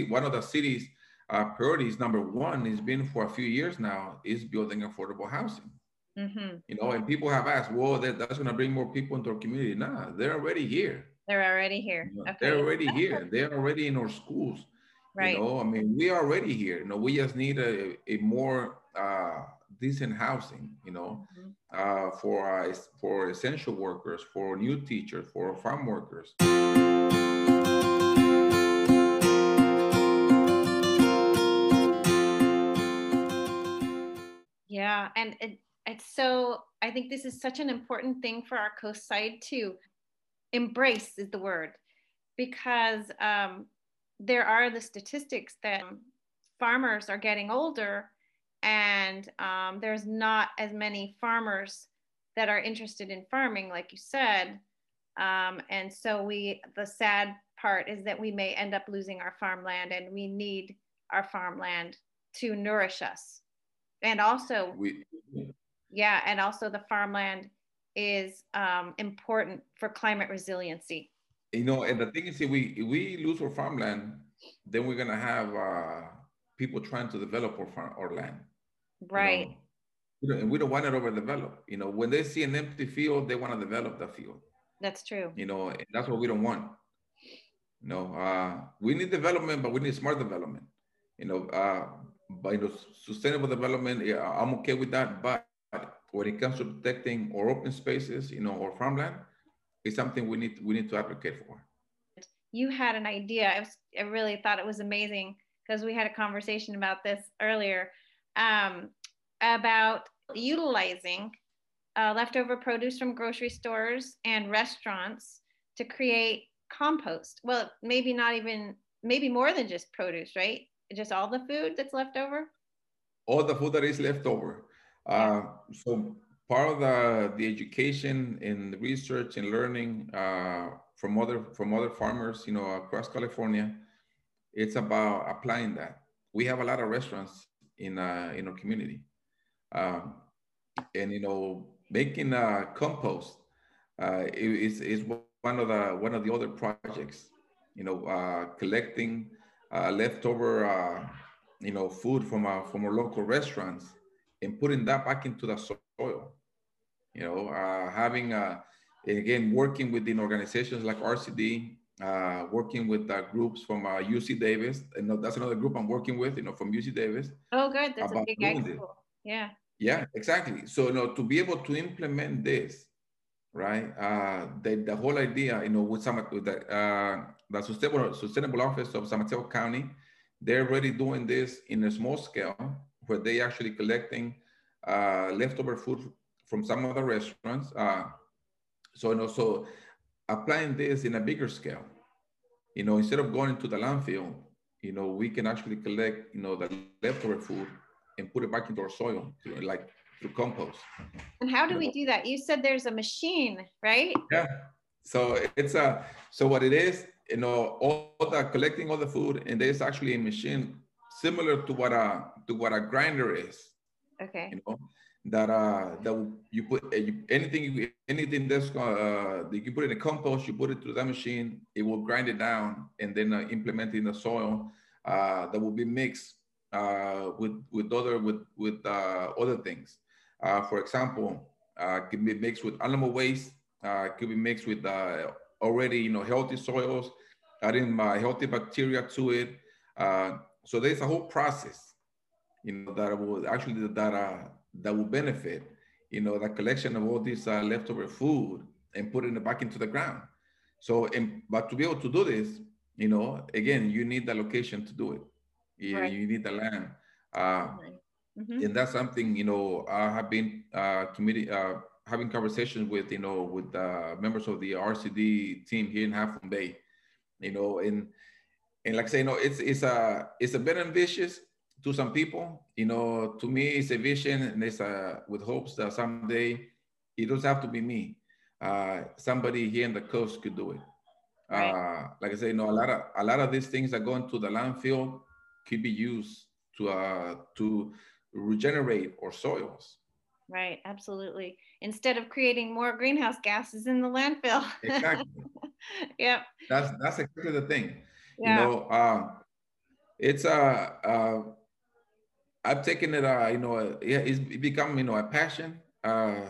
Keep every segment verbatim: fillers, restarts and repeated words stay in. one of the city's uh, priorities, number one, has been for a few years now, is building affordable housing. Mm-hmm. You know, and people have asked, well, that, that's going to bring more people into our community. Nah, they're already here. They're already here. You know, okay. They're already here. They're already in our schools. Right. You know, I mean, we're already here. You know, we just need a, a more uh, decent housing, you know, mm-hmm. uh, for, uh, for essential workers, for new teachers, for farm workers. Yeah, and it, it's so, I think this is such an important thing for our coast side too. Embrace is the word, because um, there are the statistics that farmers are getting older, and um, there's not as many farmers that are interested in farming, like you said. Um, and so we, the sad part is that we may end up losing our farmland, and we need our farmland to nourish us. And also, we, yeah, and also the farmland is um, important for climate resiliency. You know, and the thing is, if we, if we lose our farmland, then we're gonna have uh, people trying to develop our, farm, our land. Right. You know? And we don't want it overdeveloped. You know, when they see an empty field, they wanna develop the field. That's true. You know, and that's what we don't want. You know, uh, we need development, but we need smart development. You know, uh, by the sustainable development, yeah, I'm okay with that. But when it comes to protecting our open spaces, you know, or farmland, it's something we need we need to advocate for. You had an idea. I, was, I really thought it was amazing, because we had a conversation about this earlier, um, about utilizing uh, leftover produce from grocery stores and restaurants to create compost. Well, maybe not even, maybe more than just produce, right? Just all the food that's left over? All the food that is left over. Uh, so part of the, the education and the research and learning uh, from other from other farmers, you know, across California, it's about applying that. We have a lot of restaurants in uh, in our community, um, and you know, making uh, compost uh, is is one of the one of the other projects. You know, uh, collecting. Uh, leftover, uh, you know, food from our from our local restaurants, and putting that back into the soil. You know, uh, having uh, again working within organizations like R C D, uh, working with uh, groups from uh, U C Davis, and that's another group I'm working with. You know, from U C Davis. Oh, good. That's a big expo. Yeah. Yeah, exactly. So, you know, to be able to implement this, right? Uh, the the whole idea, you know, with some with the. Uh, The Sustainable, Sustainable Office of San Mateo County, they're already doing this in a small scale, where they actually collecting uh, leftover food from some of the restaurants. Uh, so, you know, so applying this in a bigger scale, you know, instead of going to the landfill, you know, we can actually collect, you know, the leftover food and put it back into our soil, you know, like through compost. And how do we do that? You said there's a machine, right? Yeah. So it's a, so what it is, you know, all the collecting all the food, and there's actually a machine similar to what a to what a grinder is. Okay. You know, that uh that you put uh, you, anything anything that's uh that you put in a compost, you put it through that machine, it will grind it down, and then uh, implement it in the soil. Uh, that will be mixed uh with with other with with uh, other things. Uh, for example, uh, it can be mixed with animal waste. Uh, it could be mixed with uh, already, you know, healthy soils, adding uh, healthy bacteria to it. Uh, so there's a whole process, you know, that will actually that uh, that will benefit, you know, the collection of all this uh, leftover food and putting it back into the ground. So, and, but to be able to do this, you know, again, you need the location to do it. You, right. you need the land, uh, mm-hmm. and that's something, you know, I have been uh, committed. Uh, having conversations with, you know, with uh, members of the R C D team here in Half Moon Bay, you know, and and like I say, you know, it's it's a it's a bit ambitious to some people, you know. To me, it's a vision, and it's a with hopes that someday it doesn't have to be me. Uh, somebody here in the coast could do it. Uh, like I say, you know, a lot of a lot of these things that go into the landfill could be used to uh, to regenerate our soils. Right, absolutely. Instead of creating more greenhouse gases in the landfill. Exactly. Yep. That's that's exactly the thing. Yeah. You know, uh, it's uh, uh I've taken it, uh, you know, yeah, it's become, you know, a passion uh,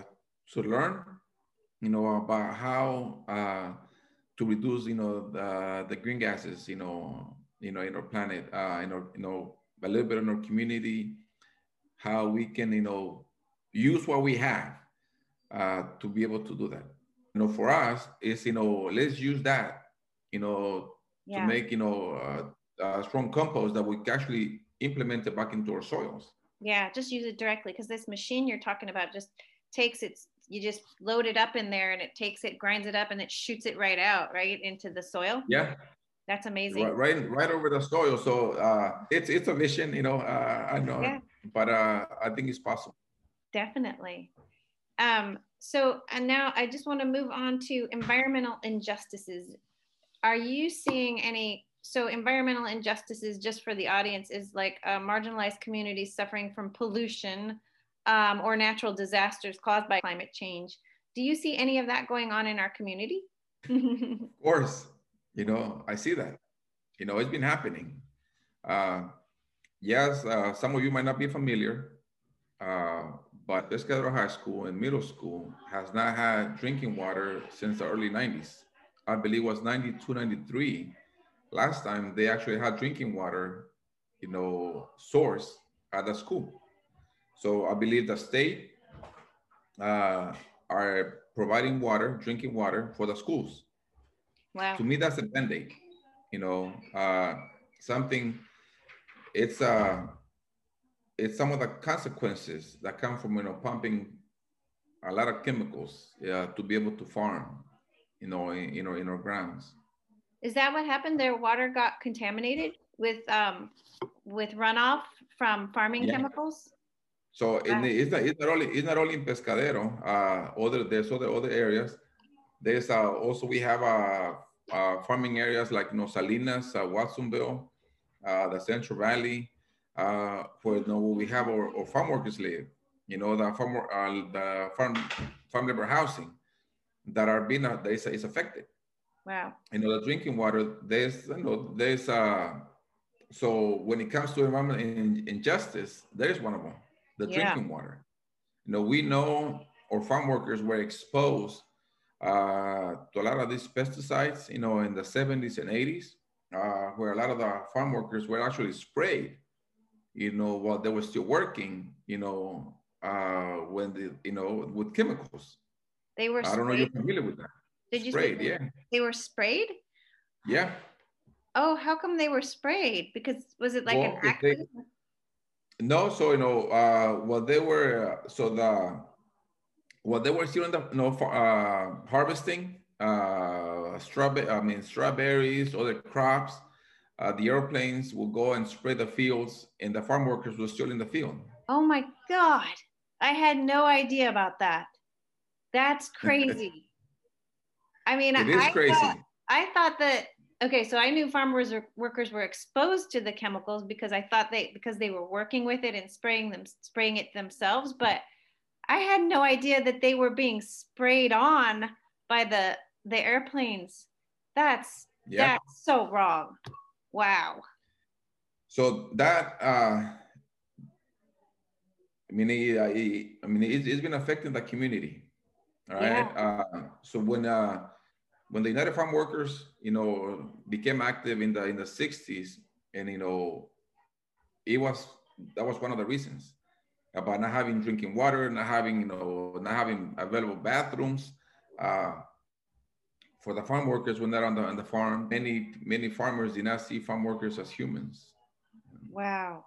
to learn, you know, about how uh, to reduce, you know, the, the green gases, you know, you know, in our planet, uh, in our, you know, a little bit in our community, how we can, you know, use what we have uh, to be able to do that. You know, for us, it's, you know, let's use that, you know, yeah. to make, you know, uh, uh, strong compost that we can actually implement it back into our soils. Yeah, just use it directly, because this machine you're talking about just takes it, you just load it up in there and it takes it, grinds it up, and it shoots it right out, right into the soil. Yeah. That's amazing. Right, right, right over the soil. So uh, it's it's a vision, you know, uh, I know, yeah. but uh, I think it's possible. Definitely. Um, so and now I just want to move on to environmental injustices. Are you seeing any? So environmental injustices, just for the audience, is like uh, marginalized communities suffering from pollution um, or natural disasters caused by climate change. Do you see any of that going on in our community? Of course, you know, I see that. You know, it's been happening. Uh, yes, uh, some of you might not be familiar, uh, but Escadero High School and middle school has not had drinking water since the early nineties. I believe it was ninety-two, ninety-three. Last time they actually had drinking water, you know, source at the school. So I believe the state uh, are providing water, drinking water for the schools. Wow. To me, that's a mandate, you know, uh, something, it's, uh, it's some of the consequences that come from, you know, pumping a lot of chemicals uh, to be able to farm, you know, in, you know, in our grounds. Is that what happened? Their water got contaminated with um, with runoff from farming yeah. chemicals? So in the, it's, not, it's, not only, it's not only in Pescadero, uh, other, there's other, other areas. There's uh, also, we have uh, uh, farming areas like, you know, Salinas, uh, Watsonville, uh, the Central Valley, uh, where, you know, we have our, our farm workers live, you know, the farm, uh, the farm, farm labor housing that are being, uh, that is, is affected. Wow. You know, the drinking water, there's, you know, there's, uh, so when it comes to environmental injustice, there's one of them, the yeah. drinking water. You know, we know our farm workers were exposed uh, to a lot of these pesticides, you know, in the seventies and eighties, uh, where a lot of the farm workers were actually sprayed, you know, while they were still working, you know, uh, when the, you know, with chemicals. They were sprayed. I don't know if you're familiar with that. Did you sprayed, say they, yeah. they were sprayed? Yeah. Oh, how come they were sprayed? Because was it like well, an accident? They, no, so, you know, uh, well, they were, uh, so the, well, they were still in the, you know, uh, harvesting, uh, strawberry, I mean, strawberries, other crops. Uh, the airplanes will go and spray the fields, and the farm workers were still in the field. Oh my God. I had no idea about that. That's crazy. I mean, it is I, crazy. Thought, I thought that, okay, so I knew farmers or workers were exposed to the chemicals because I thought they, because they were working with it and spraying them, spraying it themselves. But I had no idea that they were being sprayed on by the, the airplanes. That's, yeah. that's so wrong. Wow. So that, uh, I mean, it, it, I mean it, it's been affecting the community. All right. Yeah. Uh, so when uh, when the United Farm Workers, you know, became active in the in the sixties, and you know, it was that was one of the reasons about not having drinking water, not having you know, not having available bathrooms uh, for the farm workers when they're on the on the farm. Many many farmers did not see farm workers as humans. Wow,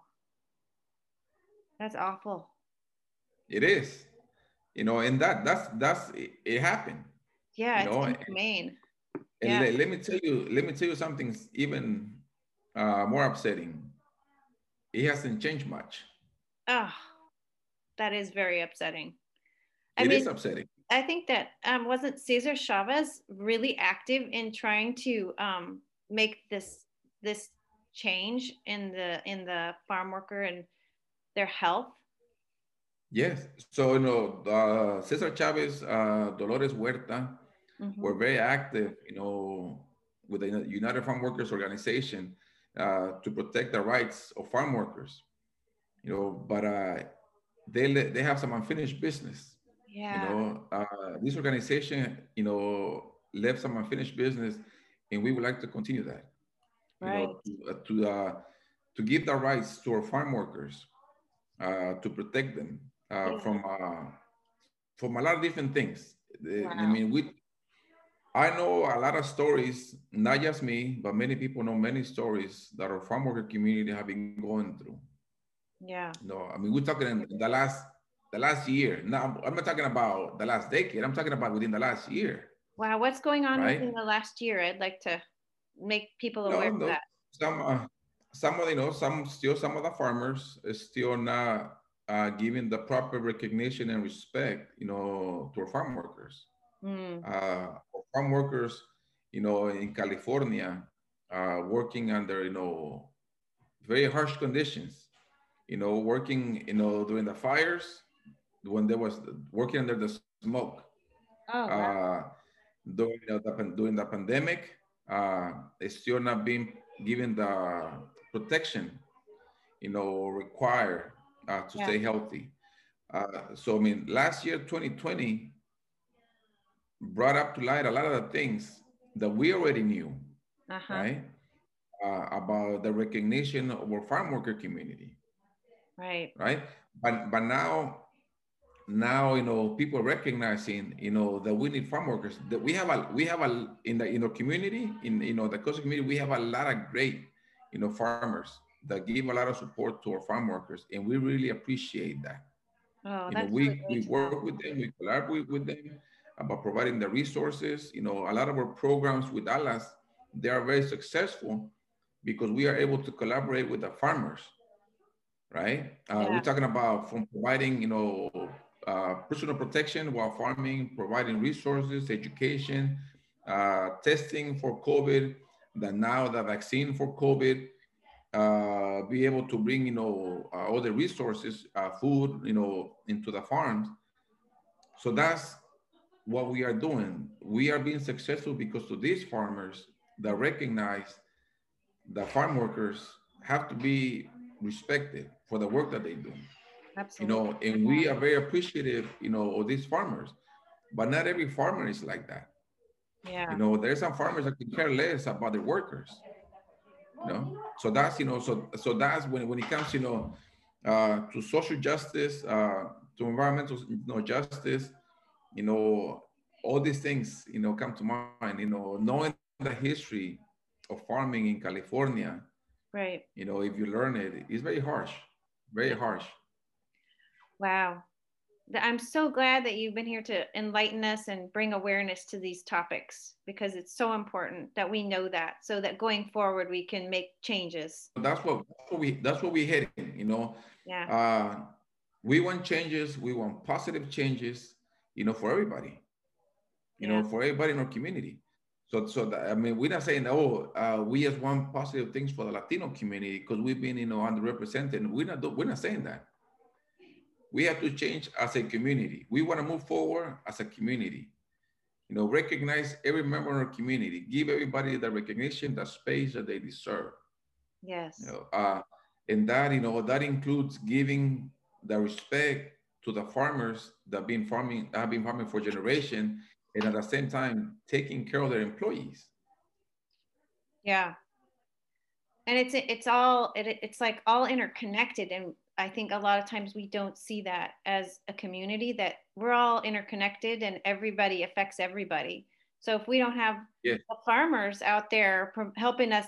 that's awful. It is. You know, and that, that's, that's, it, it happened. Yeah, you know? It's humane. And, yeah. and let, let me tell you, let me tell you something even uh, more upsetting. It hasn't changed much. Oh, that is very upsetting. I it mean, is upsetting. I think that, um, wasn't Cesar Chavez really active in trying to um, make this, this change in the, in the farm worker and their health? Yes, so you know, uh, Cesar Chavez, uh, Dolores Huerta mm-hmm. were very active, you know, with the United Farm Workers Organization, uh, to protect the rights of farm workers, you know, but uh, they, they have some unfinished business. Yeah. You know, uh, this organization, you know, left some unfinished business, and we would like to continue that. Right. You know, to to, uh, to give the rights to our farm workers, uh, to protect them uh, yeah. from uh, from a lot of different things. Wow. I mean, we. I know a lot of stories, not just me, but many people know many stories that our farm worker community have been going through. Yeah. No, I mean, we're talking in the last the last year. Now, I'm not talking about the last decade. I'm talking about within the last year. Wow, what's going on right? within the last year? I'd like to make people aware no, no. of that. Some, uh, some of you know, some still some of the farmers is still not uh, giving the proper recognition and respect, you know, to our farm workers. Mm. Uh, farm workers, you know, in California, uh, working under, you know, very harsh conditions, you know, working, you know, during the fires, when there was working under the smoke, oh, wow. uh, during, uh, the, during the pandemic, uh, it's still not being given the protection, you know, required uh, to yeah. stay healthy. Uh, so, I mean, last year, twenty twenty, brought up to light a lot of the things that we already knew, uh-huh. right? Uh, about the recognition of our farm worker community, right? Right. But but now, now you know people recognizing you know that we need farm workers. That we have a we have a in the you know community in you know the coastal community we have a lot of great you know farmers that give a lot of support to our farm workers, and we really appreciate that. Oh, you that's know, we really we work with them, we collaborate with them. About providing the resources, you know, a lot of our programs with ALAS, they are very successful because we are able to collaborate with the farmers, right? Uh, yeah. We're talking about from providing, you know, uh, personal protection while farming, providing resources, education, uh, testing for COVID, then now the vaccine for COVID, uh, be able to bring, you know, uh, all the resources, uh, food, you know, into the farms. So that's what we are doing. We are being successful because to these farmers that recognize that farm workers have to be respected for the work that they do. Absolutely. You know, and we are very appreciative, you know, of these farmers, but not every farmer is like that. Yeah. You know, there's some farmers that can care less about the workers, you know? So that's, you know, so, so that's when, when it comes, you know, uh, to social justice, uh, to environmental you know, justice, you know, all these things, you know, come to mind, you know, knowing the history of farming in California, right? You know, if you learn it, it's very harsh, very harsh. Wow. I'm so glad that you've been here to enlighten us and bring awareness to these topics, because it's so important that we know that so that going forward, we can make changes. That's what, that's what we, that's what we're heading, you know? Yeah. Uh, we want changes, we want positive changes, you know, for everybody, you yeah. know, for everybody in our community. So, so that, I mean, we're not saying, oh, uh, we just want positive things for the Latino community because we've been, you know, underrepresented. We're not, we're not saying that. We have to change as a community. We want to move forward as a community, you know, recognize every member of our community, give everybody the recognition, the space that they deserve. Yes. You know, uh, and that, you know, that includes giving the respect to the farmers that have been farming, have been farming for generations, and at the same time, taking care of their employees. Yeah. And it's, it's all, it, it's like all interconnected. And I think a lot of times we don't see that as a community, that we're all interconnected and everybody affects everybody. So if we don't have yeah. the farmers out there helping us,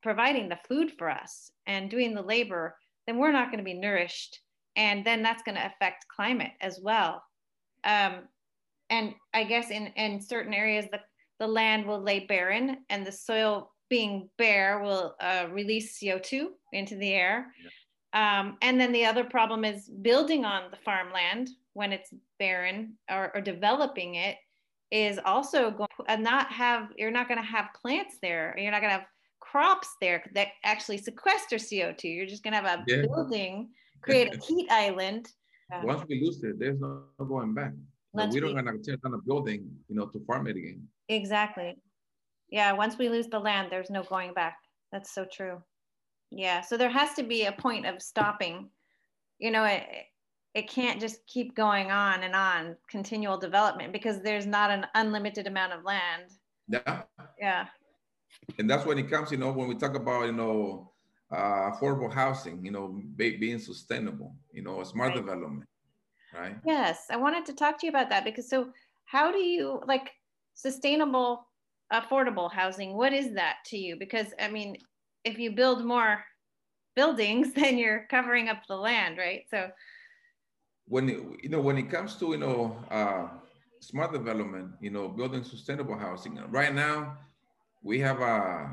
providing the food for us and doing the labor, then we're not going to be nourished. And then that's going to affect climate as well. Um, and I guess in, in certain areas, the, the land will lay barren and the soil being bare will uh, release C O two into the air. Yeah. Um, and then the other problem is building on the farmland when it's barren or, or developing it is also going to not have, you're not going to have plants there. You're not going to have crops there that actually sequester C O two. You're just going to have a yeah. building create a heat island. Uh, Once we lose it, there's no going back. No, we don't gonna tear down a building, you know, to farm it again. Exactly. Yeah. Once we lose the land, there's no going back. That's so true. Yeah, so there has to be a point of stopping. You know, it, it can't just keep going on and on, continual development, because there's not an unlimited amount of land. Yeah. Yeah. And that's when it comes, you know, when we talk about, you know, uh, affordable housing, you know, be, being sustainable, you know, smart right. development, right? Yes, I wanted to talk to you about that, because so how do you, like, sustainable, affordable housing, what is that to you? Because, I mean, if you build more buildings, then you're covering up the land, right? So when it, you know, when it comes to, you know, uh, smart development, you know, building sustainable housing, right now we have uh,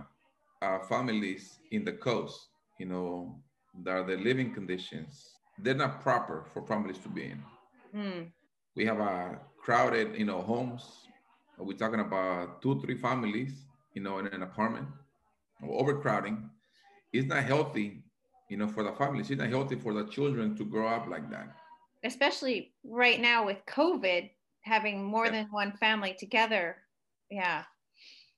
uh, families in the coast, you know, that their living conditions, they're not proper for families to be in. Mm. We have uh, crowded, you know, homes. We're talking about two, three families, you know, in an apartment. Overcrowding is not healthy, you know, for the families. It's not healthy for the children to grow up like that. Especially right now with COVID, having more yeah. than one family together. Yeah.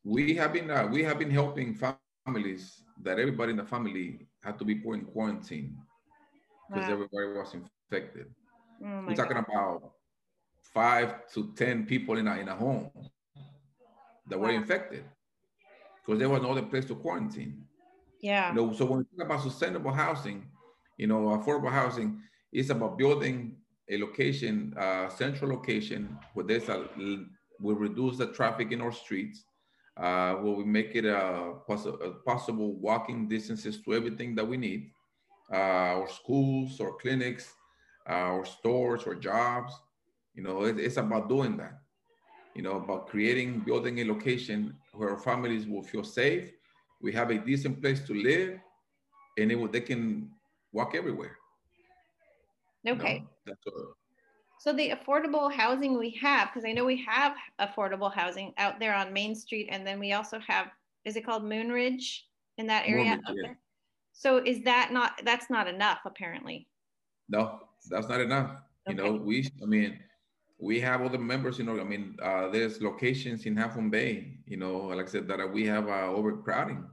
We have been uh, we have been helping families that everybody in the family had to be put in quarantine because wow. everybody was infected. Oh We're talking God. about five to ten people in a in a home that wow. were infected, because there was no other place to quarantine. Yeah. You know, so when we talk about sustainable housing, you know, affordable housing, it's about building a location, a central location, where there's a, we reduce the traffic in our streets, uh, where we make it a, poss a possible walking distances to everything that we need, uh, or schools, or clinics, uh, or stores, or jobs. You know, it, it's about doing that. You know, about creating, building a location where families will feel safe. We have a decent place to live, and it will, they can walk everywhere. Okay. You know, that's a, so the affordable housing we have, because I know we have affordable housing out there on Main Street, and then we also have, is it called Moon Ridge in that area? Moon Ridge, yeah. So is that not, that's not enough, apparently? No, that's not enough. Okay. You know, we, I mean, we have other members, you know, I mean, uh, there's locations in Half Moon Bay, you know, like I said, that we have uh, overcrowding,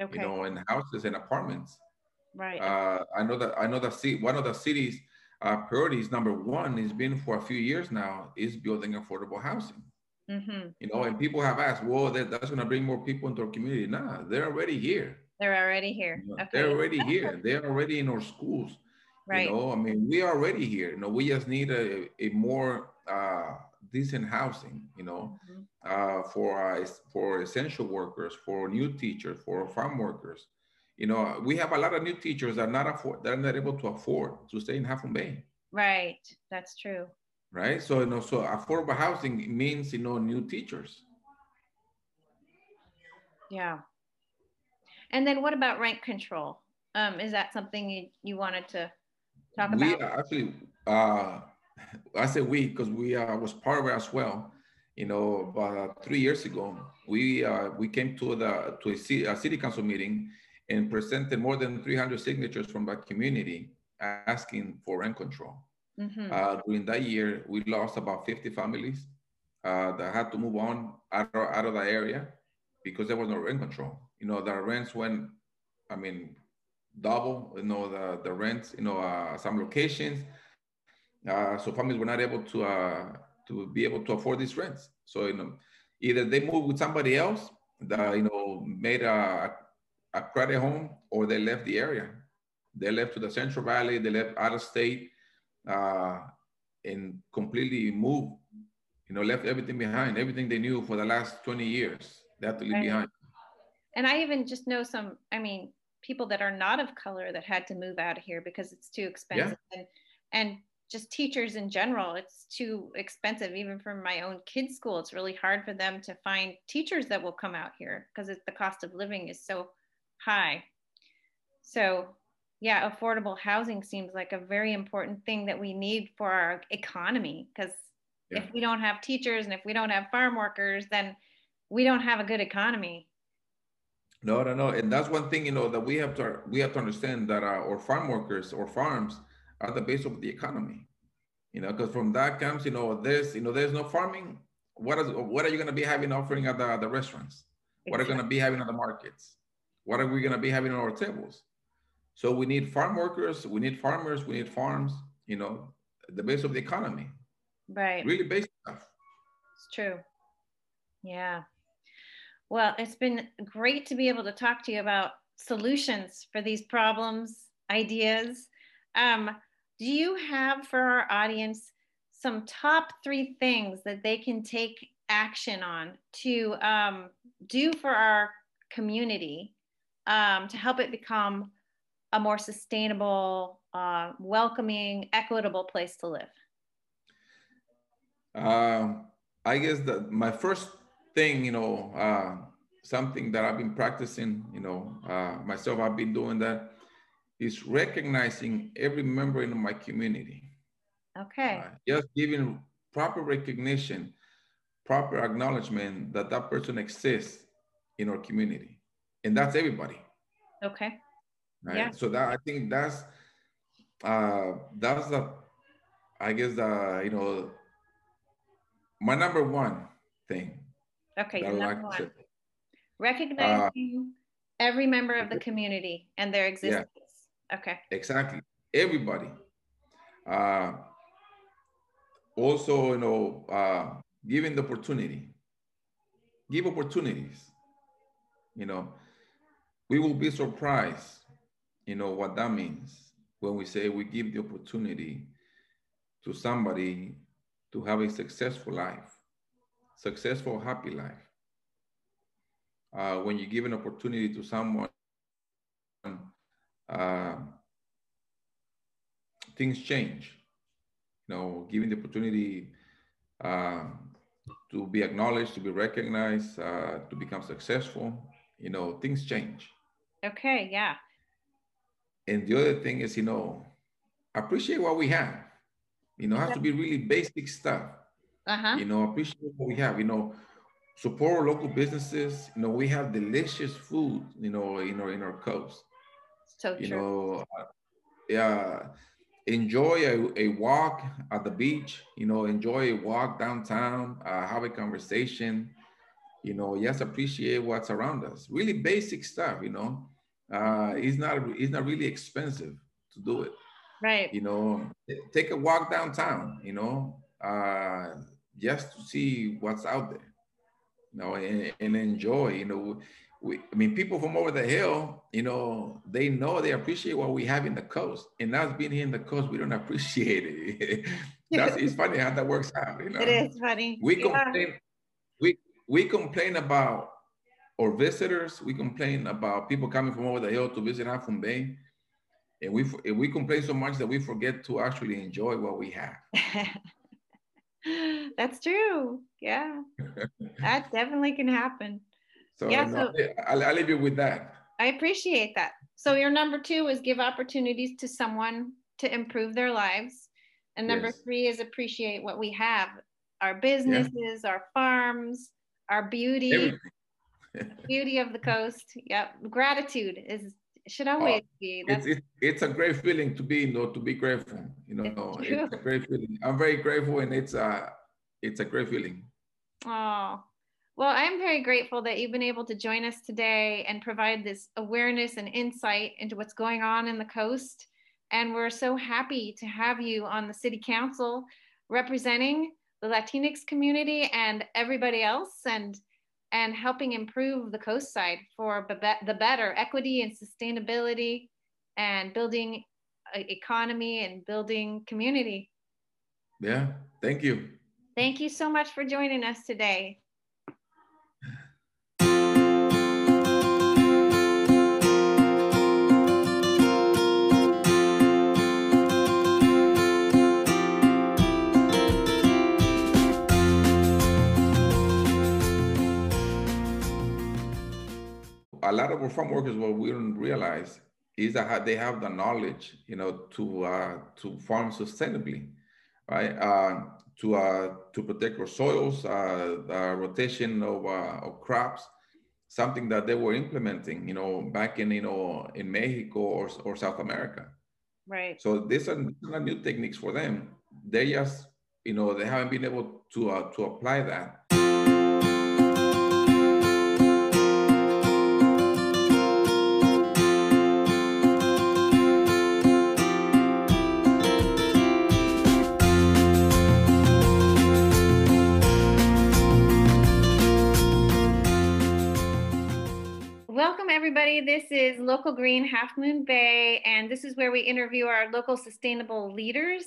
okay. you know, in houses and apartments. Right. Uh, I know that, I know that see, one of the cities' uh, priorities, number one, has been for a few years now, is building affordable housing. Mm-hmm. You know, and people have asked, well, that, that's going to bring more people into our community. Nah, they're already here. They're already here. You know, okay. They're already here. They're already in our schools. Right. You know, I mean, we're already here. You know, we just need a, a more uh decent housing, you know, mm-hmm. uh for uh, for essential workers, for new teachers, for farm workers. You know, we have a lot of new teachers that are not afford that are not able to afford to stay in Half Moon Bay. Right, that's true. Right, so you know, so affordable housing means, you know, new teachers. Yeah. And then what about rent control? Um, is that something you you wanted to talk about? We actually. Uh, I say we, because we uh, was part of it as well. You know, about uh, three years ago, we uh, we came to the to a city, a city council meeting and presented more than three hundred signatures from that community asking for rent control. Mm-hmm. uh, during that year, we lost about fifty families uh, that had to move on out of, out of the area because there was no rent control. You know, the rents went, I mean, double. You know, the the rents. You know, uh, some locations. Uh, so families were not able to uh, to be able to afford these rents. So, you know, either they moved with somebody else that, you know, made a, a credit home, or they left the area. They left to the Central Valley, they left out of state, uh, and completely moved, you know, left everything behind, everything they knew for the last twenty years, they had to leave and, behind. And I even just know some, I mean, people that are not of color that had to move out of here because it's too expensive. Yeah. and and just teachers in general, it's too expensive. Even for my own kids' school, it's really hard for them to find teachers that will come out here because the cost of living is so high. So yeah, affordable housing seems like a very important thing that we need for our economy, because yeah. if we don't have teachers and if we don't have farm workers, then we don't have a good economy. No, no, no. And that's one thing, you know, that we have to, we have to understand that our, our farm workers or farms are the base of the economy, you know, because from that comes, you know, there's, you know, there's no farming. What is, what are you going to be having offering at the, the restaurants? Exactly. What are you going to be having at the markets? What are we going to be having on our tables? So we need farm workers, we need farmers, we need farms, you know, the base of the economy. Right. Really basic stuff. It's true. Yeah. Well, it's been great to be able to talk to you about solutions for these problems, ideas. Um, do you have for our audience some top three things that they can take action on to um, do for our community um, to help it become a more sustainable, uh, welcoming, equitable place to live? Uh, I guess that my first thing, you know, uh, something that I've been practicing, you know, uh, myself, I've been doing that, is recognizing every member in my community. Okay. Uh, just giving proper recognition, proper acknowledgement that that person exists in our community. And that's everybody. Okay. Right? Yeah. So that, I think that's, uh, that's the, I guess, the, you know, my number one thing. Okay, your number one. Say. Recognizing uh, every member of the community and their existence. Yeah. Okay. Exactly. Everybody. Uh, also, you know, uh, giving the opportunity. Give opportunities. You know, we will be surprised, you know, what that means when we say we give the opportunity to somebody to have a successful life, successful, happy life. Uh, when you give an opportunity to someone, uh, things change. You know, giving the opportunity uh, to be acknowledged, to be recognized, uh, to become successful, you know, things change. Okay, yeah. And the other thing is, you know, appreciate what we have. You know, it has to be really basic stuff. Uh-huh. You know, appreciate what we have, you know, support our local businesses. You know, we have delicious food, you know, in our, in our coast. So true. You know, uh, yeah, enjoy a, a walk at the beach, you know, enjoy a walk downtown, uh, have a conversation, you know, just appreciate what's around us. Really basic stuff, you know, uh, it's not, it's not really expensive to do it. Right. You know, take a walk downtown, you know, uh, just to see what's out there, you know, and, and enjoy, you know, we, I mean, people from over the hill, you know, they know, they appreciate what we have in the coast, and us being here in the coast, we don't appreciate it. That's, it's funny how that works out, you know. It is funny. We yeah. complain, we, we complain about our visitors, we complain about people coming from over the hill to visit Half Moon Bay, and we, and we complain so much that we forget to actually enjoy what we have. That's true. Yeah, that definitely can happen. So, yeah, no, so I'll, I'll leave you with that. I appreciate that. So your number two is give opportunities to someone to improve their lives. And number yes. three is appreciate what we have. Our businesses, yeah. our farms, our beauty, beauty of the coast. Yep. Gratitude is should always oh, be. That's it's, it's a great feeling to be, you know, to be grateful. You know, it's, it's a great feeling. I'm very grateful, and it's a, it's a great feeling. Oh, well, I'm very grateful that you've been able to join us today and provide this awareness and insight into what's going on in the coast. And we're so happy to have you on the City Council representing the Latinx community and everybody else, and and helping improve the coast side for the better, equity and sustainability, and building economy and building community. Yeah, thank you. Thank you so much for joining us today. A lot of our farm workers, what we don't realize is that they have the knowledge, you know, to uh, to farm sustainably, right? Uh, to uh, to protect our soils, uh, the rotation of, uh, of crops, something that they were implementing, you know, back in you know in Mexico or or South America, right? So these are not new techniques for them. They just, you know, they haven't been able to uh, to apply that. everybody. This is Local Green, Half Moon Bay, and this is where we interview our local sustainable leaders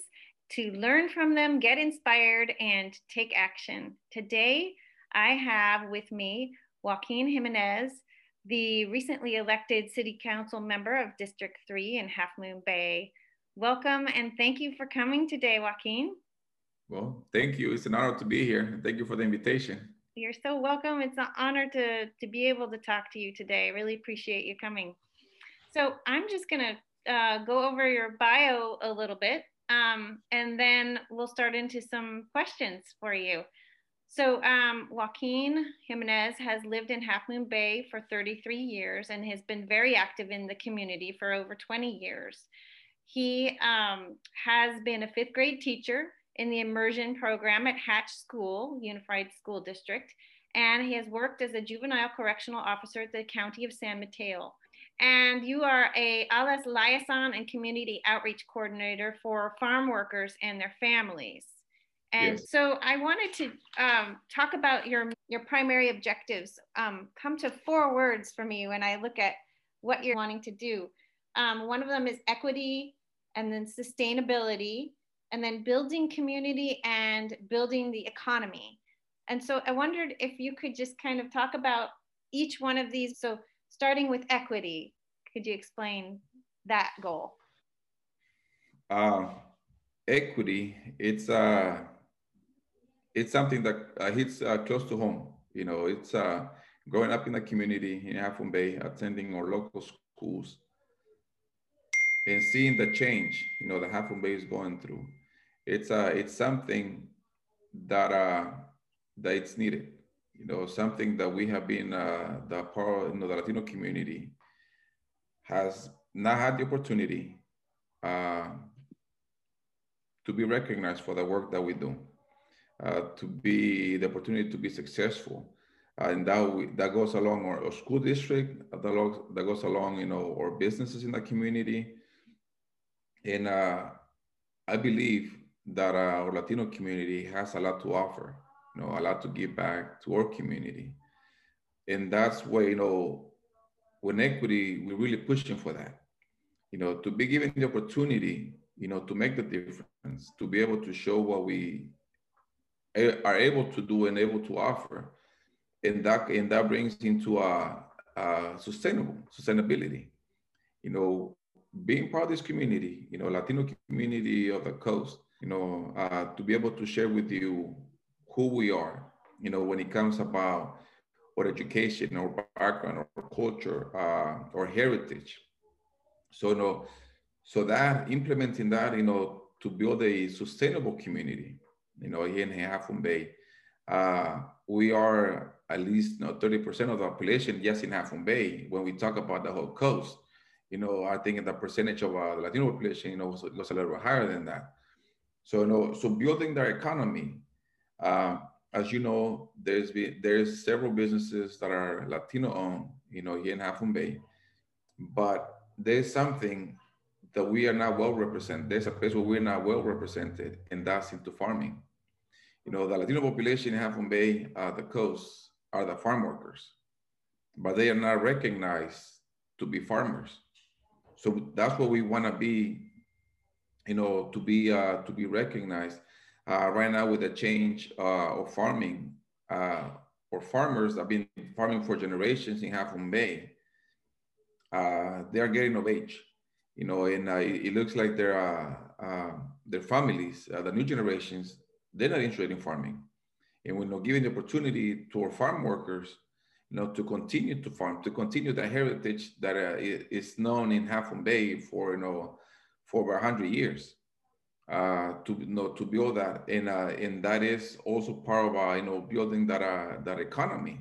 to learn from them, get inspired, and take action. Today, I have with me Joaquin Jimenez, the recently elected City Council member of District three in Half Moon Bay. Welcome, and thank you for coming today, Joaquin. Well, thank you. It's an honor to be here. Thank you for the invitation. You're so welcome. It's an honor to, to be able to talk to you today. I really appreciate you coming. So I'm just gonna uh, go over your bio a little bit, um, and then we'll start into some questions for you. So um, Joaquin Jimenez has lived in Half Moon Bay for thirty-three years and has been very active in the community for over twenty years. He um, has been a fifth grade teacher in the immersion program at Hatch School, Unified School District, and he has worked as a juvenile correctional officer at the County of San Mateo. And you are a ALAS liaison and community outreach coordinator for farm workers and their families. And yes. So I wanted to um, talk about your, your primary objectives. Um, come to four words for me when I look at what you're wanting to do. Um, one of them is equity, and then sustainability, and then building community and building the economy. And so I wondered if you could just kind of talk about each one of these. So starting with equity, could you explain that goal? Uh, equity, it's, uh, it's something that uh, hits uh, close to home. You know, it's uh, growing up in the community in Half Moon Bay, attending our local schools, and seeing the change, you know, the Half Moon Bay is going through. It's uh, it's something that uh, that it's needed, you know, something that we have been uh, the part, you know, the Latino community has not had the opportunity uh, to be recognized for the work that we do, uh, to be the opportunity to be successful, uh, and that we, that goes along our, our school district, that goes, that goes along, you know, our businesses in the community. And uh, I believe that uh, our Latino community has a lot to offer, you know, a lot to give back to our community. And that's where, you know, with equity, we're really pushing for that, you know, to be given the opportunity, you know, to make the difference, to be able to show what we are able to do and able to offer. And that, and that brings into uh, uh, sustainable, sustainability, you know, being part of this community, you know, Latino community of the coast, you know, uh, to be able to share with you who we are, you know, when it comes about our education, our background, our culture, uh, our heritage. So, you know, so that implementing that, you know, to build a sustainable community, you know, here in Half Moon Bay, uh, we are at least, you know, thirty percent of the population just in Half Moon Bay. When we talk about the whole coast, you know, I think the percentage of uh, the Latino population, you know, was, was a little bit higher than that. So, you know, so building their economy, uh, as you know, there's been, there's several businesses that are Latino owned, you know, here in Half Moon Bay, but there's something that we are not well represented. There's a place where we're not well represented, and that's into farming. You know, the Latino population in Half Moon Bay, uh, the coast, are the farm workers, but they are not recognized to be farmers. So that's what we want to be, you know, to be uh, to be recognized. Uh, right now, with the change uh, of farming, uh, or farmers that have been farming for generations in Half Moon Bay, uh, they are getting of age, you know, and uh, it, it looks like their uh, uh, their families, uh, the new generations, they're not interested in farming, and we're not giving the opportunity to our farm workers, you know, to continue to farm, to continue the heritage that uh, is known in Half Moon Bay for, you know, for over a hundred years, uh, to, you know, to build that. And, uh, and that is also part of, uh, you know, building that, uh, that economy,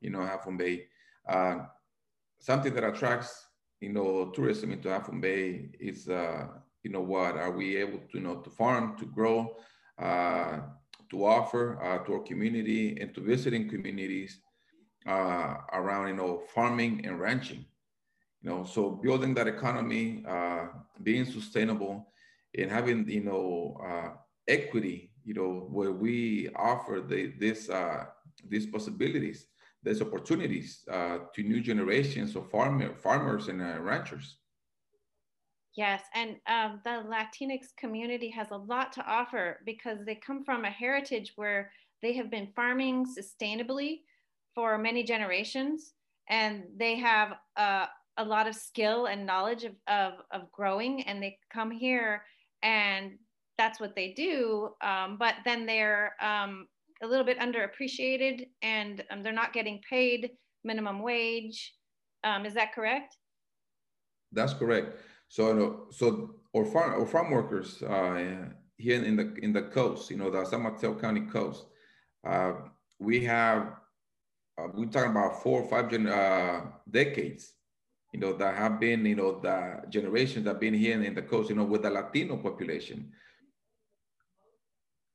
you know, Half Moon Bay. Uh, something that attracts, you know, tourism into Half Moon Bay is, uh, you know, what are we able to, you know, to farm, to grow, uh, to offer uh, to our community and to visiting communities, uh, around, you know, farming and ranching, you know, so building that economy, uh, being sustainable and having, you know, uh, equity, you know, where we offer the, this, uh, these possibilities there's opportunities uh, to new generations of farmer, farmers and uh, ranchers. Yes, and um, the Latinx community has a lot to offer because they come from a heritage where they have been farming sustainably for many generations, and they have uh, a lot of skill and knowledge of, of, of growing, and they come here and that's what they do, um, but then they're um, a little bit underappreciated, and um, they're not getting paid minimum wage. Um, is that correct? That's correct. So, so or farm or farm workers uh, here in the in the coast, you know, the San Mateo County coast, uh, we have uh, we're talking about four or five gen uh, decades, you know, that have been, you know, the generations that have been here in, in the coast, you know, with the Latino population,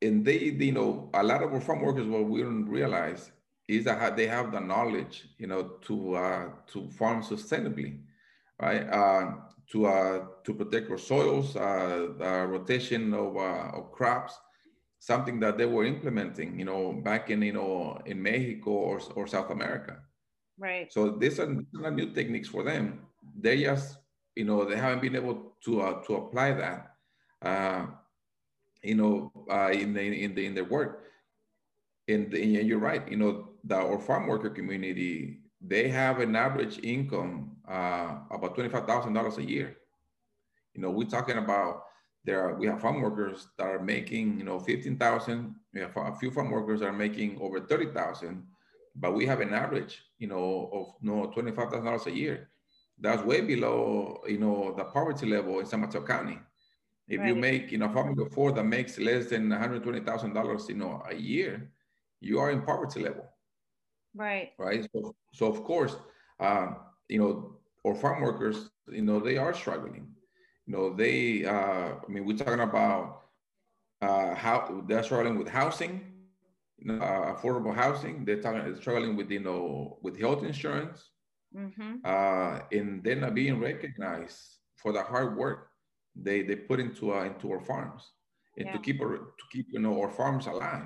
and they, you know, a lot of our farm workers, what we don't realize is that they have the knowledge, you know, to uh, to farm sustainably, right? Uh, to uh, to protect our soils, uh, the rotation of, uh, of crops, something that they were implementing, you know, back in, you know, in Mexico or, or South America. Right. So these are, these are new techniques for them. They just, you know, they haven't been able to uh, to apply that, uh, you know, uh, in the, in the in their work. And, and you're right, you know, the our farm worker community, they have an average income uh, about twenty-five thousand dollars a year. You know, we're talking about there are, we have farm workers that are making, you know, fifteen thousand. We have a few farm workers that are making over thirty thousand, but we have an average, you know, of no twenty-five thousand dollars a year. That's way below, you know, the poverty level in San Mateo County. If right. you make, you know, a family of four that makes less than one hundred twenty thousand dollars, you know, a year, you are in poverty level. Right. Right. So, so of course, uh, you know, our farm workers, you know, they are struggling. You know, they, uh, I mean, we're talking about uh, how they're struggling with housing, you know, uh, affordable housing. They're talking, struggling with, you know, with health insurance, mm-hmm. uh, and they're not being recognized for the hard work they they put into uh, into our farms and yeah. to keep our, to keep you know our farms alive.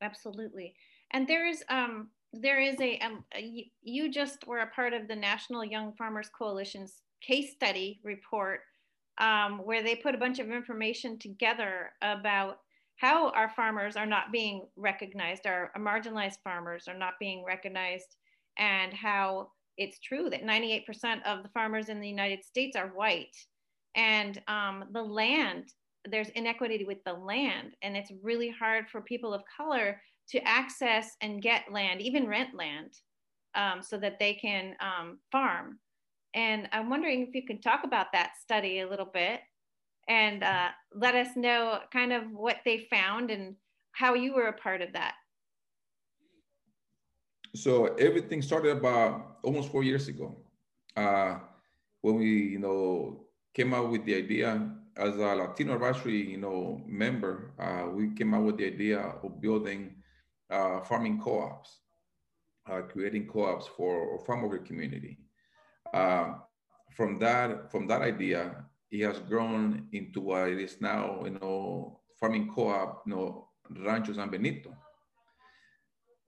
Absolutely, and there is um. There is a, um, a, you just were a part of the National Young Farmers Coalition's case study report um, where they put a bunch of information together about how our farmers are not being recognized, our marginalized farmers are not being recognized, and how it's true that ninety-eight percent of the farmers in the United States are white. And um, the land, there's inequity with the land, and it's really hard for people of color to access and get land, even rent land, um, so that they can um, farm. And I'm wondering if you can talk about that study a little bit and uh, let us know kind of what they found and how you were a part of that. So everything started about almost four years ago uh, when we, you know, came out with the idea. As a Latino advisory, you know, member, uh, we came out with the idea of building Uh, farming co-ops, uh, creating co-ops for our farm worker community. Uh, from that, from that idea, it has grown into what it is now. You know, farming co-op, you know, Rancho San Benito.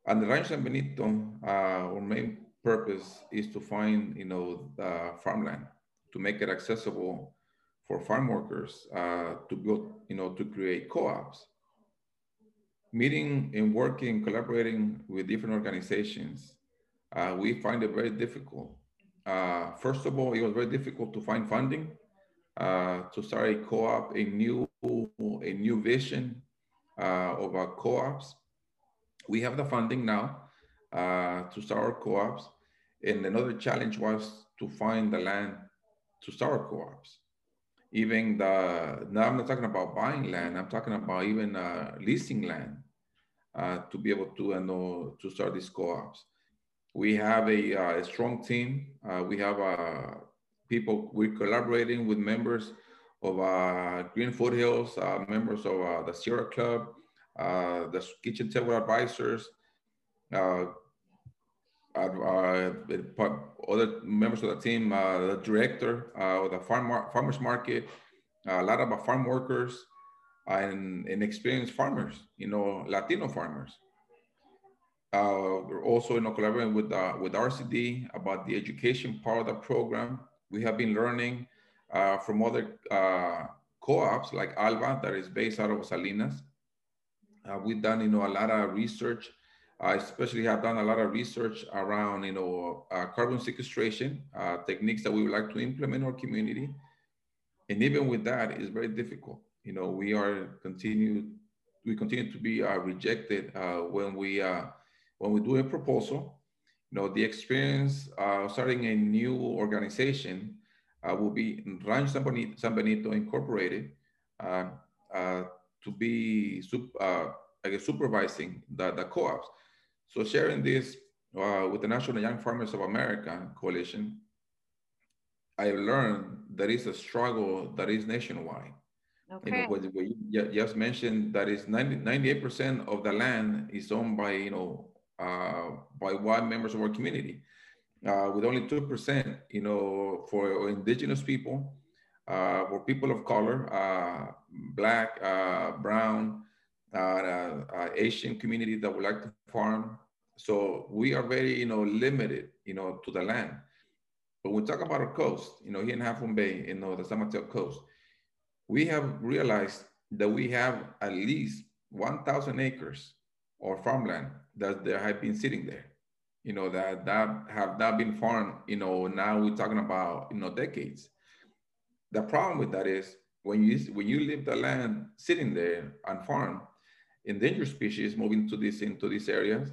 And the Rancho San Benito, uh, our main purpose is to find, you know, the farmland to make it accessible for farm workers uh, to build, you know, to create co-ops. Meeting and working, collaborating with different organizations, uh, we find it very difficult. Uh, first of all, it was very difficult to find funding, uh, to start a co-op, a new, a new vision uh, of our co-ops. We have the funding now uh, to start our co-ops. And another challenge was to find the land to start our co-ops. Even the, now I'm not talking about buying land, I'm talking about even uh, leasing land. Uh, to be able to, you know, to start these co-ops. We have a, uh, a strong team. Uh, we have uh, people, we're collaborating with members of uh, Green Foothills, uh, members of uh, the Sierra Club, uh, the Kitchen Table Advisors, uh, uh, other members of the team, uh, the director uh, of the farm mar farmers market, uh, a lot of farm workers, and, and experienced farmers, you know, Latino farmers. Uh, we're also you know, collaborating with, uh, with R C D about the education part of the program. We have been learning uh, from other uh, co-ops like ALBA, that is based out of Salinas. Uh, we've done you know, a lot of research. I especially have done a lot of research around you know, uh, carbon sequestration, uh, techniques that we would like to implement in our community. And even with that, it's very difficult. You know, we are continue, we continue to be uh, rejected uh, when we uh, when we do a proposal. You know, the experience uh, starting a new organization uh, will be Rancho San Benito, San Benito Incorporated uh, uh, to be sup uh, I guess supervising the, the co-ops. So sharing this uh, with the National Young Farmers of America Coalition, I learned that it's a struggle that is nationwide. Okay. You know, what you just mentioned, that is ninety-eight percent of the land is owned by, you know, uh, by white members of our community, uh, with only two percent, you know, for indigenous people, uh, for people of color, uh, black, uh, brown, uh, uh, Asian community that would like to farm. So we are very, you know, limited, you know, to the land. But when we talk about our coast, you know, here in Half Moon Bay, you know, the San Mateo coast, we have realized that we have at least one thousand acres or farmland that there have been sitting there, you know, that, that have not been farmed, you know, now we're talking about, you know, decades. The problem with that is when you, when you leave the land sitting there unfarmed, endangered species move into this, into these areas,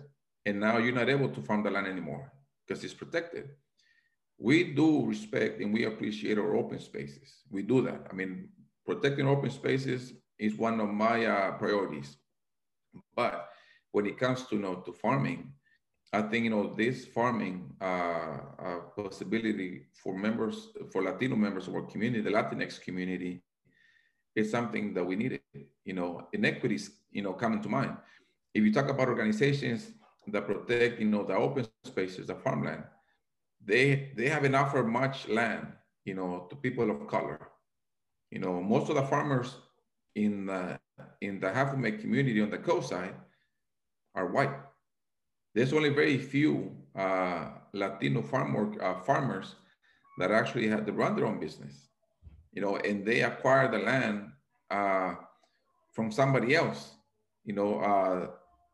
and now you're not able to farm the land anymore because it's protected. We do respect and we appreciate our open spaces. We do that. I mean, protecting open spaces is one of my uh, priorities. But when it comes to, you know, to farming, I think, you know, this farming uh, uh, possibility for members, for Latino members of our community, the Latinx community, is something that we needed. You know, inequities, you know, come into mind. If you talk about organizations that protect, you know, the open spaces, the farmland, they, they haven't offered much land, you know, to people of color. You know, most of the farmers in the, in the Half Moon Bay community on the coast side are white. There's only very few uh, Latino farm work, uh, farmers that actually had to run their own business, you know, and they acquire the land uh, from somebody else, you know, uh,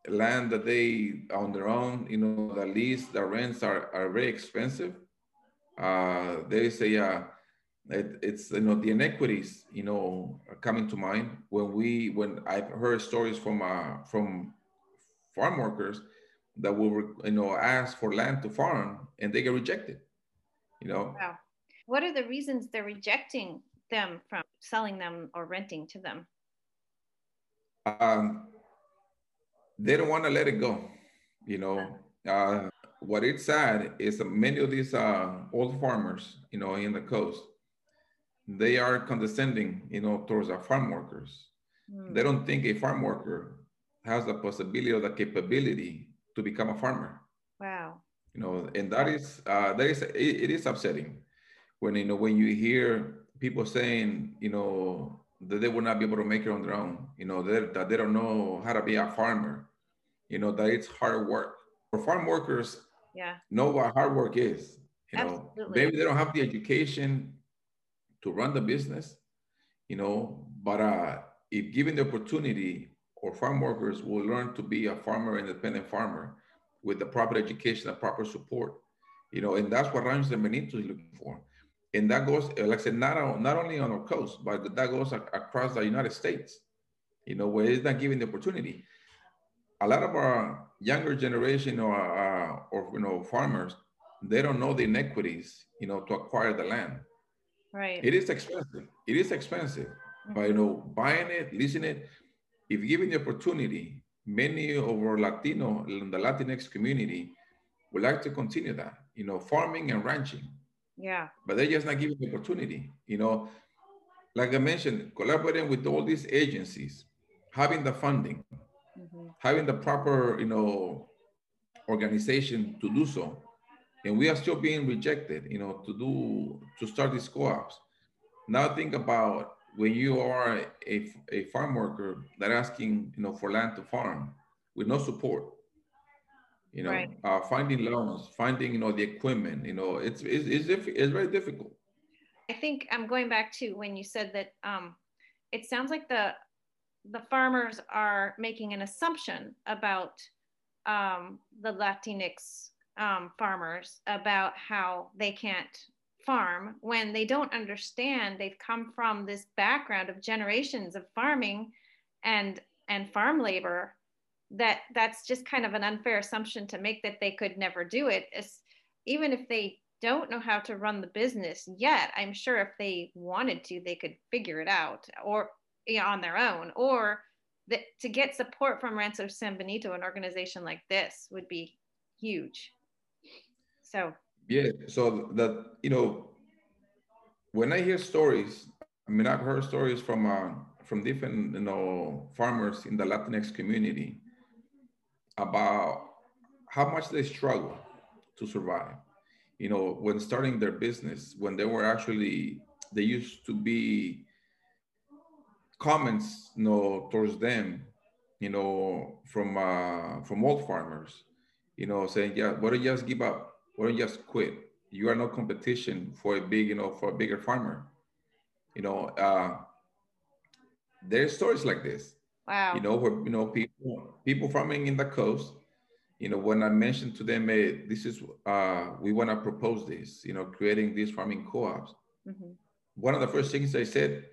land that they on their own, you know, the lease, the rents are, are very expensive. Uh, there is a, uh, It, it's, you know, the inequities, you know, are coming to mind when we, when I've heard stories from, uh, from farm workers that will, you know, ask for land to farm and they get rejected, you know. Wow. What are the reasons they're rejecting them from selling them or renting to them? Um, they don't want to let it go, you know. Uh, what it's sad is that many of these uh, old farmers, you know, in the coast, they are condescending, you know, towards our farm workers. Mm. They don't think a farm worker has the possibility or the capability to become a farmer. Wow. You know, and that is, uh, that is, it, it is upsetting when, you know, when you hear people saying, you know, that they will not be able to make it on their own, you know, that they don't know how to be a farmer, you know, that it's hard work. For farm workers, yeah, know what hard work is, you know. Absolutely. Maybe they don't have the education to run the business, you know, but uh, if given the opportunity, our farm workers will learn to be a farmer, independent farmer, with the proper education and proper support, you know, and that's what Rancho San Benito is looking for. And that goes, like I said, not, on, not only on our coast, but that goes ac across the United States, you know, where it's not given the opportunity. A lot of our younger generation or, uh, or you know, farmers, they don't know the inequities, you know, to acquire the land. Right. It is expensive. It is expensive. Mm-hmm. But, you know, buying it, leasing it, if given the opportunity, many of our Latino, the Latinx community would like to continue that, you know, farming and ranching. Yeah. But they're just not given the opportunity, you know. Like I mentioned, collaborating with all these agencies, having the funding, mm-hmm. having the proper, you know, organization to do so. And we are still being rejected, you know, to do, to start these co-ops. Now think about when you are a, a farm worker that asking, you know, for land to farm with no support. you know, right. uh, finding loans, finding, you know, the equipment, you know, it's, it's, it's, it's very difficult. I think I'm going back to when you said that um, it sounds like the, the farmers are making an assumption about um, the Latinx um, farmers about how they can't farm when they don't understand they've come from this background of generations of farming and and farm labor, that that's just kind of an unfair assumption to make that they could never do it. It's, even if they don't know how to run the business yet, I'm sure if they wanted to, they could figure it out or you know, on their own, or the, to get support from Rancho San Benito, an organization like this would be huge. So. Yeah, so that, you know, when I hear stories, I mean, I've heard stories from uh, from different, you know, farmers in the Latinx community about how much they struggle to survive. You know, when starting their business, when they were actually, they used to be comments, you know, towards them, you know, from uh, from old farmers, you know, saying, yeah, why don't you just give up? Why don't you just quit? You are no competition for a big, you know, for a bigger farmer. You know, uh, there's stories like this. Wow. You know, where, you know, people, people farming in the coast, you know, when I mentioned to them, hey, this is, uh, we want to propose this, you know, creating these farming co-ops. Mm-hmm. One of the first things I said,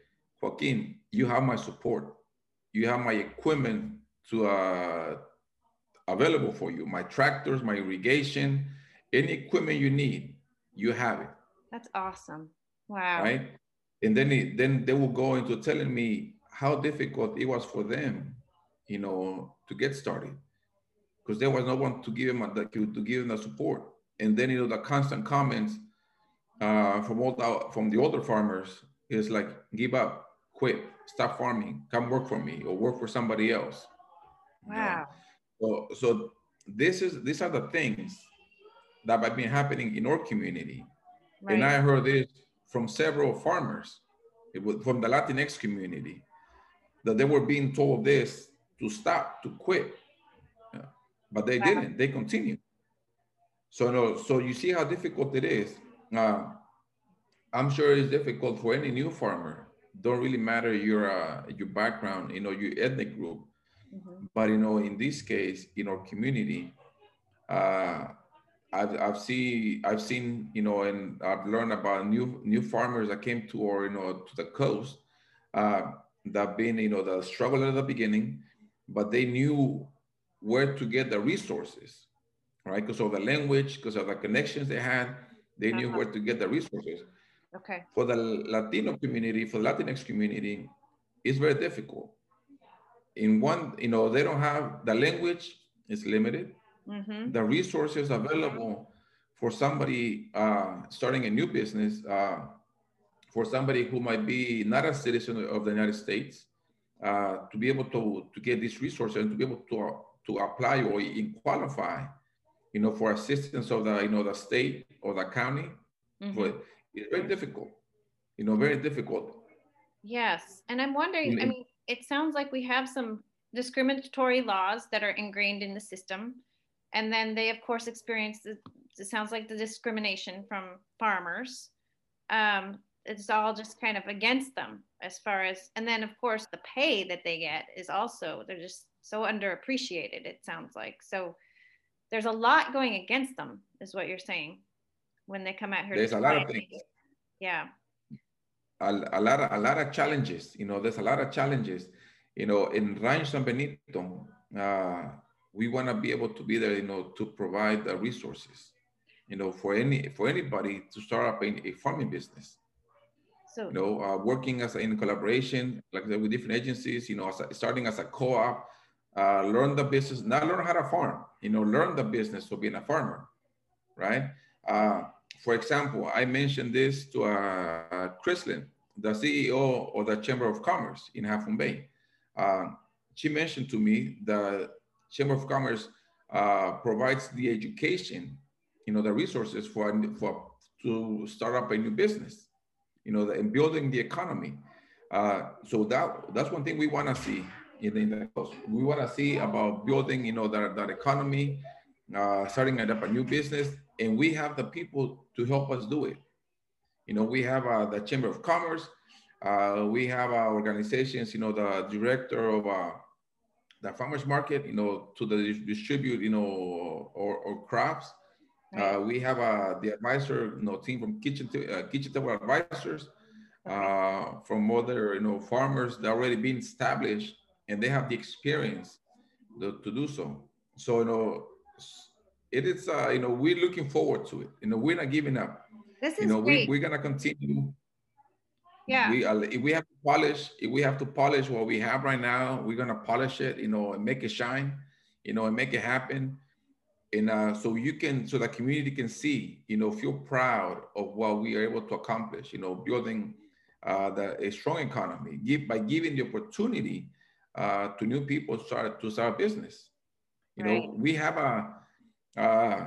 Joaquin, you have my support. You have my equipment to uh, available for you, my tractors, my irrigation, any equipment you need, you have it. That's awesome. Wow. Right? And then it, then they will go into telling me how difficult it was for them, you know, to get started, because there was no one to give them a, to give them the support. And then, you know, the constant comments uh, from all the, from the older farmers is like, give up, quit, stop farming, come work for me or work for somebody else. Wow. You know? So, so this is these are the things that might be happening in our community. Right. And I heard this from several farmers, it was from the Latinx community, that they were being told this, to stop, to quit, yeah. But they wow. didn't, they continued. So, no, so you see how difficult it is. Uh, I'm sure it's difficult for any new farmer. Don't really matter your, uh, your background, you know, your ethnic group. Mm-hmm. But, you know, in this case, in our community, uh, I've, I've seen, I've seen, you know, and I've learned about new new farmers that came to or, you know, to the coast uh, that been, you know, the struggle at the beginning, but they knew where to get the resources, right? Because of the language, because of the connections they had, they knew uh-huh. where to get the resources. Okay. For the Latino community, for the Latinx community, it's very difficult. In one, you know, they don't have, the language is limited. Mm-hmm. The resources available for somebody uh, starting a new business, uh, for somebody who might be not a citizen of the United States, uh, to be able to, to get these resources and to be able to, uh, to apply or qualify, you know, for assistance of the, you know, the state or the county, mm-hmm. but it's very difficult, you know, very difficult. Yes, and I'm wondering, in, I mean, it sounds like we have some discriminatory laws that are ingrained in the system. And then they, of course, experience, the, it sounds like the discrimination from farmers. Um, it's all just kind of against them as far as, and then, of course, the pay that they get is also, they're just so underappreciated, it sounds like. So there's a lot going against them, is what you're saying, when they come out here. There's a lot of things. Yeah. A, a, lot of, a lot of challenges, you know, there's a lot of challenges. You know, in Rancho San Benito, uh, we want to be able to be there, you know, to provide the resources, you know, for any for anybody to start up in a farming business. So, you know, uh, working as a, in collaboration, like I said, with different agencies, you know, as a, starting as a co-op, uh, learn the business, not learn how to farm, you know, learn the business of being a farmer, right? Uh, for example, I mentioned this to uh, Chrislyn, the C E O of the Chamber of Commerce in Half Moon Bay. Uh, she mentioned to me that Chamber of Commerce uh, provides the education, you know, the resources for, for to start up a new business, you know, the, and building the economy. Uh, so that that's one thing we want to see in the, in the coast. We want to see about building, you know, that that economy, uh, starting up a new business, and we have the people to help us do it. You know, we have uh, the Chamber of Commerce, uh, we have our uh, organizations, you know, the director of uh, the farmers market, you know, to the distribute, you know, or, or crops. Uh, we have uh, the advisor, you know, team from Kitchen, uh, Kitchen Table Advisors, uh, from other, you know, farmers that already been established, and they have the experience to, to do so. So, you know, it is, uh, you know, we're looking forward to it. You know, we're not giving up. This is, you know, great. We, we're gonna continue. Yeah. We, uh, if we have to polish, if we have to polish what we have right now, we're gonna polish it, you know, and make it shine, you know, and make it happen. And uh, so you can, so the community can see, you know, feel proud of what we are able to accomplish, you know, building uh, the, a strong economy, give, by giving the opportunity uh, to new people start, to start a business. You right. know, we have a, uh,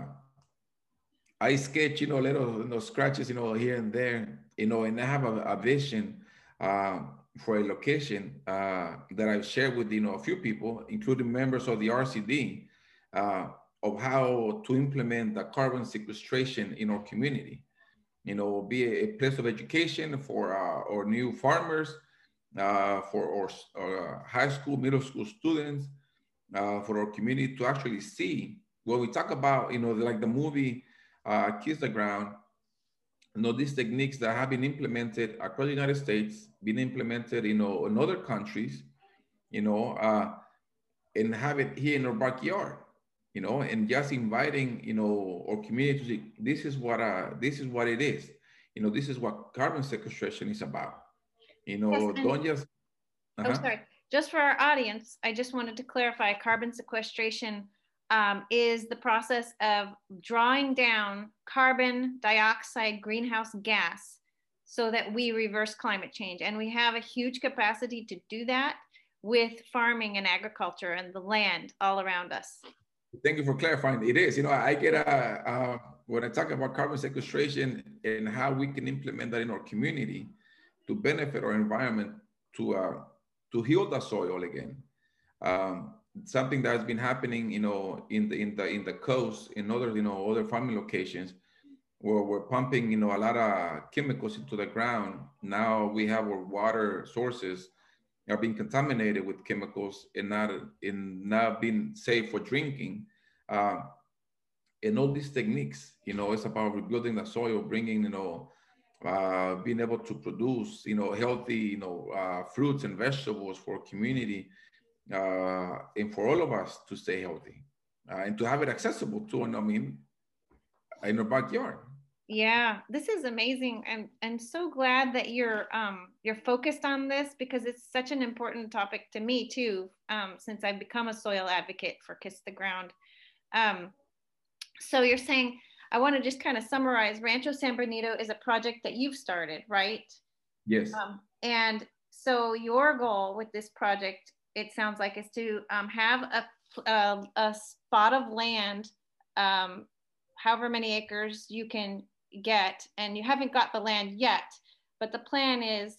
I sketch, you know, little you know, scratches, you know, here and there, you know, and I have a, a vision uh, for a location uh, that I've shared with, you know, a few people, including members of the R C D. Uh, of how to implement the carbon sequestration in our community. You know, be a, a place of education for uh, our new farmers, uh, for our, our high school, middle school students, uh, for our community to actually see. When we talk about, you know, like the movie uh, Kiss the Ground, you know, these techniques that have been implemented across the United States, been implemented, you know, in other countries, you know, uh, and have it here in our backyard. You know, and just inviting, you know, our community. This is what uh, this is what it is. You know, this is what carbon sequestration is about. You know, yes, don't just. Uh-huh. I'm sorry. Just for our audience, I just wanted to clarify. Carbon sequestration um, is the process of drawing down carbon dioxide, greenhouse gas, so that we reverse climate change. And we have a huge capacity to do that with farming and agriculture and the land all around us. Thank you for clarifying. It is, you know, I get, uh, uh, when I talk about carbon sequestration and how we can implement that in our community to benefit our environment, to uh, to heal the soil again. Um, something that has been happening, you know, in the in the in the coast, in other, you know, other farming locations, where we're pumping, you know, a lot of chemicals into the ground. Now we have our water sources are being contaminated with chemicals and not in not being safe for drinking, uh, and all these techniques, you know, it's about rebuilding the soil, bringing, you know, uh, being able to produce, you know, healthy, you know, uh, fruits and vegetables for community, uh, and for all of us to stay healthy, uh, and to have it accessible to, and I mean, in our backyard. Yeah, this is amazing. And I'm, I'm so glad that you're um, you're focused on this, because it's such an important topic to me too, um, since I've become a soil advocate for Kiss the Ground. Um, so you're saying, I want to just kind of summarize, Rancho San Benito is a project that you've started, right? Yes. Um, and so your goal with this project, it sounds like, is to um, have a, a, a spot of land, um, however many acres you can get, and you haven't got the land yet, but the plan is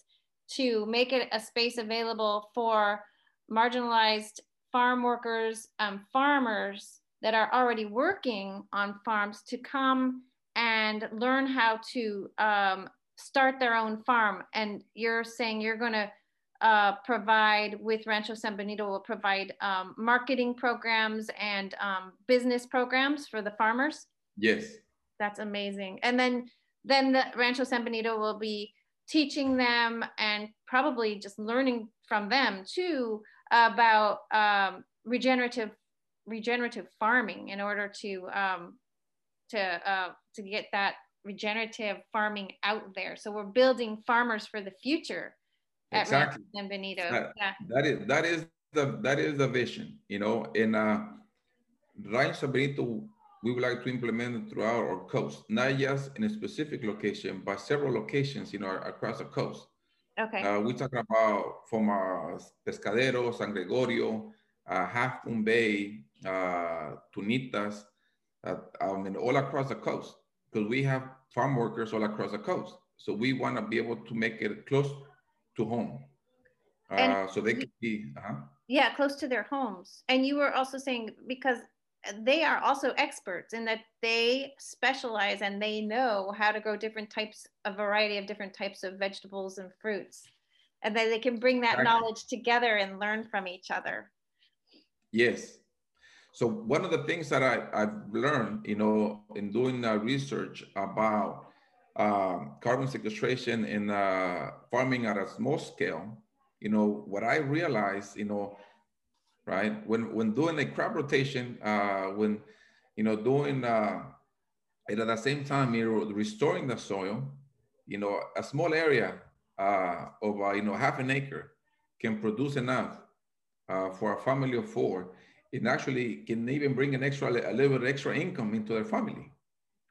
to make it a space available for marginalized farm workers, um, farmers that are already working on farms to come and learn how to um, start their own farm. And you're saying you're gonna uh, provide, with Rancho San Benito, will provide um, marketing programs and um, business programs for the farmers? Yes. That's amazing. And then, then the Rancho San Benito will be teaching them, and probably just learning from them too, about um, regenerative regenerative farming, in order to um, to uh, to get that regenerative farming out there. So we're building farmers for the future at exactly. Rancho San Benito. That, yeah. that is that is the that is the vision, you know. In uh, Rancho San Benito, we would like to implement it throughout our coast, not just in a specific location, but several locations, you know, across the coast. Okay. Uh, we talk about from uh, Pescadero, San Gregorio, uh, Half Moon Bay, uh, Tunitas, uh, I mean, all across the coast, because we have farm workers all across the coast. So we want to be able to make it close to home. Uh, so they could be, uh-huh. Yeah, close to their homes. And you were also saying, because they are also experts in that they specialize and they know how to grow different types, a variety of different types of vegetables and fruits. And then they can bring that knowledge together and learn from each other. Yes. So one of the things that I, I've learned, you know, in doing uh, research about uh, carbon sequestration in uh, farming at a small scale, you know, what I realized, you know, right, when when doing a crop rotation, uh, when, you know, doing uh, it at the same time, you know, restoring the soil, you know, a small area uh, of, uh, you know, half an acre can produce enough uh, for a family of four. It actually can even bring an extra, a little bit extra income into their family,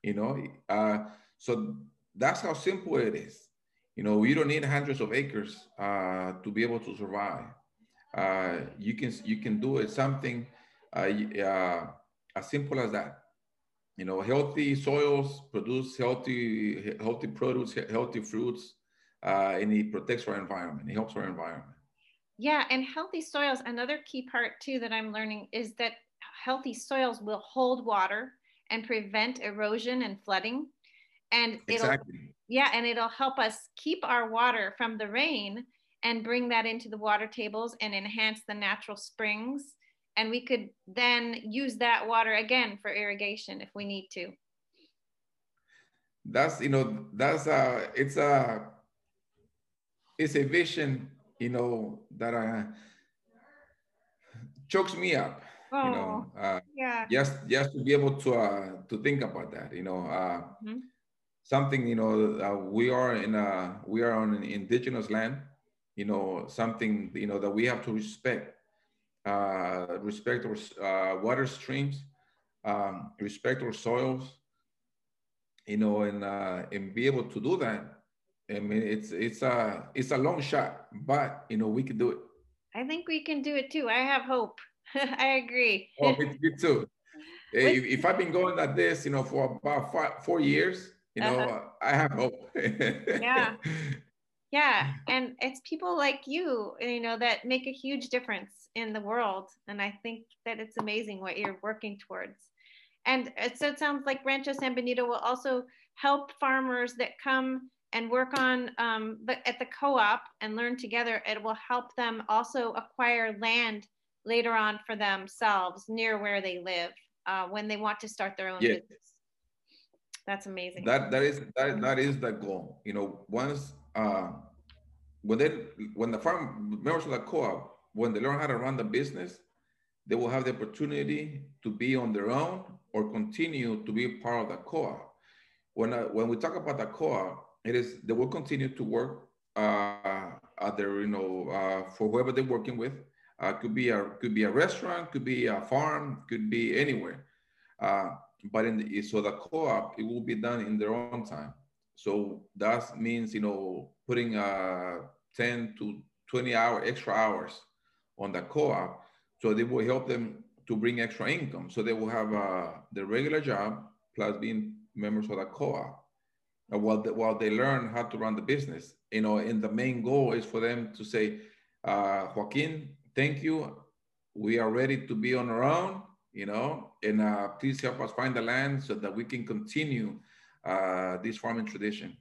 you know? Uh, so that's how simple it is. You know, you don't need hundreds of acres uh, to be able to survive. Uh, you can, you can do it something uh, uh, as simple as that. You know, healthy soils produce healthy, healthy produce, healthy fruits, uh, and it protects our environment, it helps our environment. Yeah, and healthy soils, another key part too that I'm learning is that healthy soils will hold water and prevent erosion and flooding. And exactly. it'll, yeah, and it'll help us keep our water from the rain and bring that into the water tables and enhance the natural springs. And we could then use that water again for irrigation if we need to. That's, you know, that's a, it's a, it's a vision, you know, that uh, chokes me up, oh, you know, uh, yeah. just, just to be able to, uh, to think about that, you know, uh, mm-hmm. something, you know, uh, we are in a, we are on an indigenous land, you know, something, you know, that we have to respect, uh, respect our uh, water streams, um, respect our soils, you know, and, uh, and be able to do that. I mean, it's it's a it's a long shot, but you know we can do it. I think we can do it too. I have hope. I agree. Oh, me, me too. if, if I've been going at this, you know, for about five, four years, you know, uh-huh. I have hope. Yeah, yeah, and it's people like you, you know, that make a huge difference in the world, and I think that it's amazing what you're working towards. And so it sounds like Rancho San Benito will also help farmers that come and work on um, the, at the co-op and learn together. It will help them also acquire land later on for themselves near where they live uh, when they want to start their own yes. business. That's amazing. That that is that that is the goal. You know, once uh, when they when the farm members of the co-op, when they learn how to run the business, they will have the opportunity to be on their own or continue to be part of the co-op. When uh, when we talk about the co-op, it is they will continue to work uh, at their, you know, uh, for whoever they're working with. Uh, could be a could be a restaurant, could be a farm, could be anywhere. Uh, but in the, so the co-op, it will be done in their own time. So that means, you know, putting uh, ten to twenty hour extra hours on the co-op, so they will help them to bring extra income. So they will have uh, their regular job plus being members of the co-op. While they, while they learn how to run the business, you know, and the main goal is for them to say, uh, Joaquin, thank you. We are ready to be on our own, you know, and uh, please help us find the land so that we can continue uh, this farming tradition.